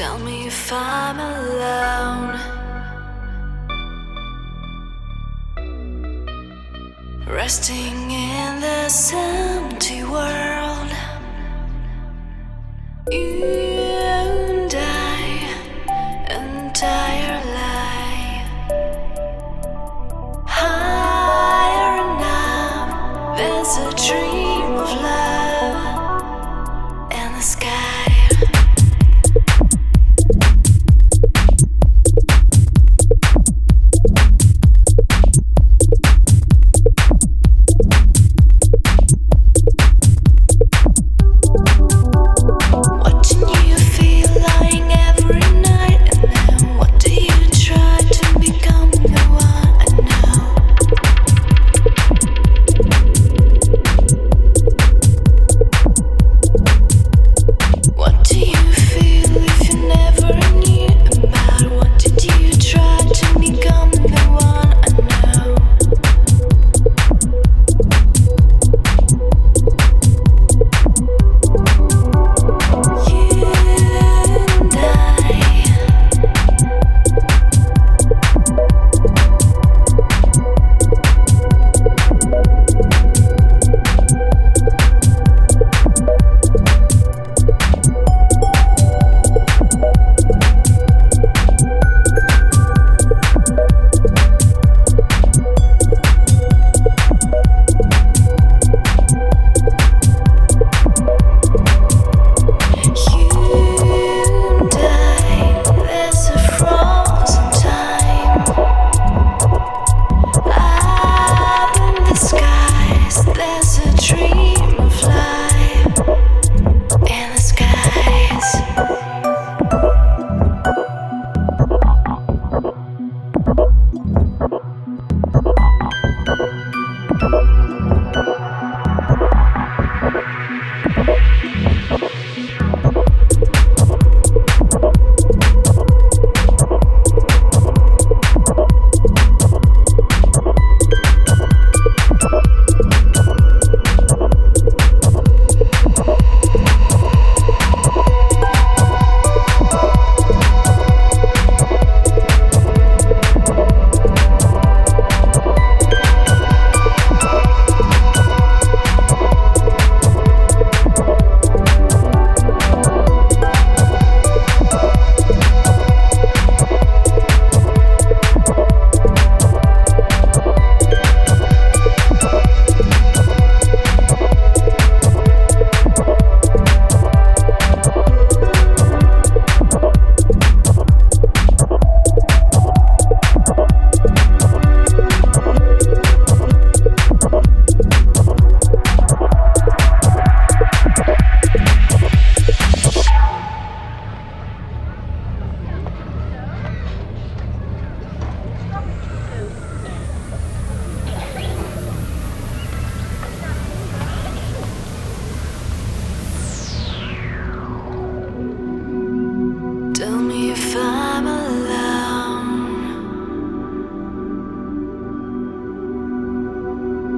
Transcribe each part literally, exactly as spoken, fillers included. Tell me if I'm alone, resting in this empty world. You and I, entirely higher and up. There's a dream of love in the sky.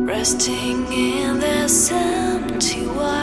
Resting in this empty world.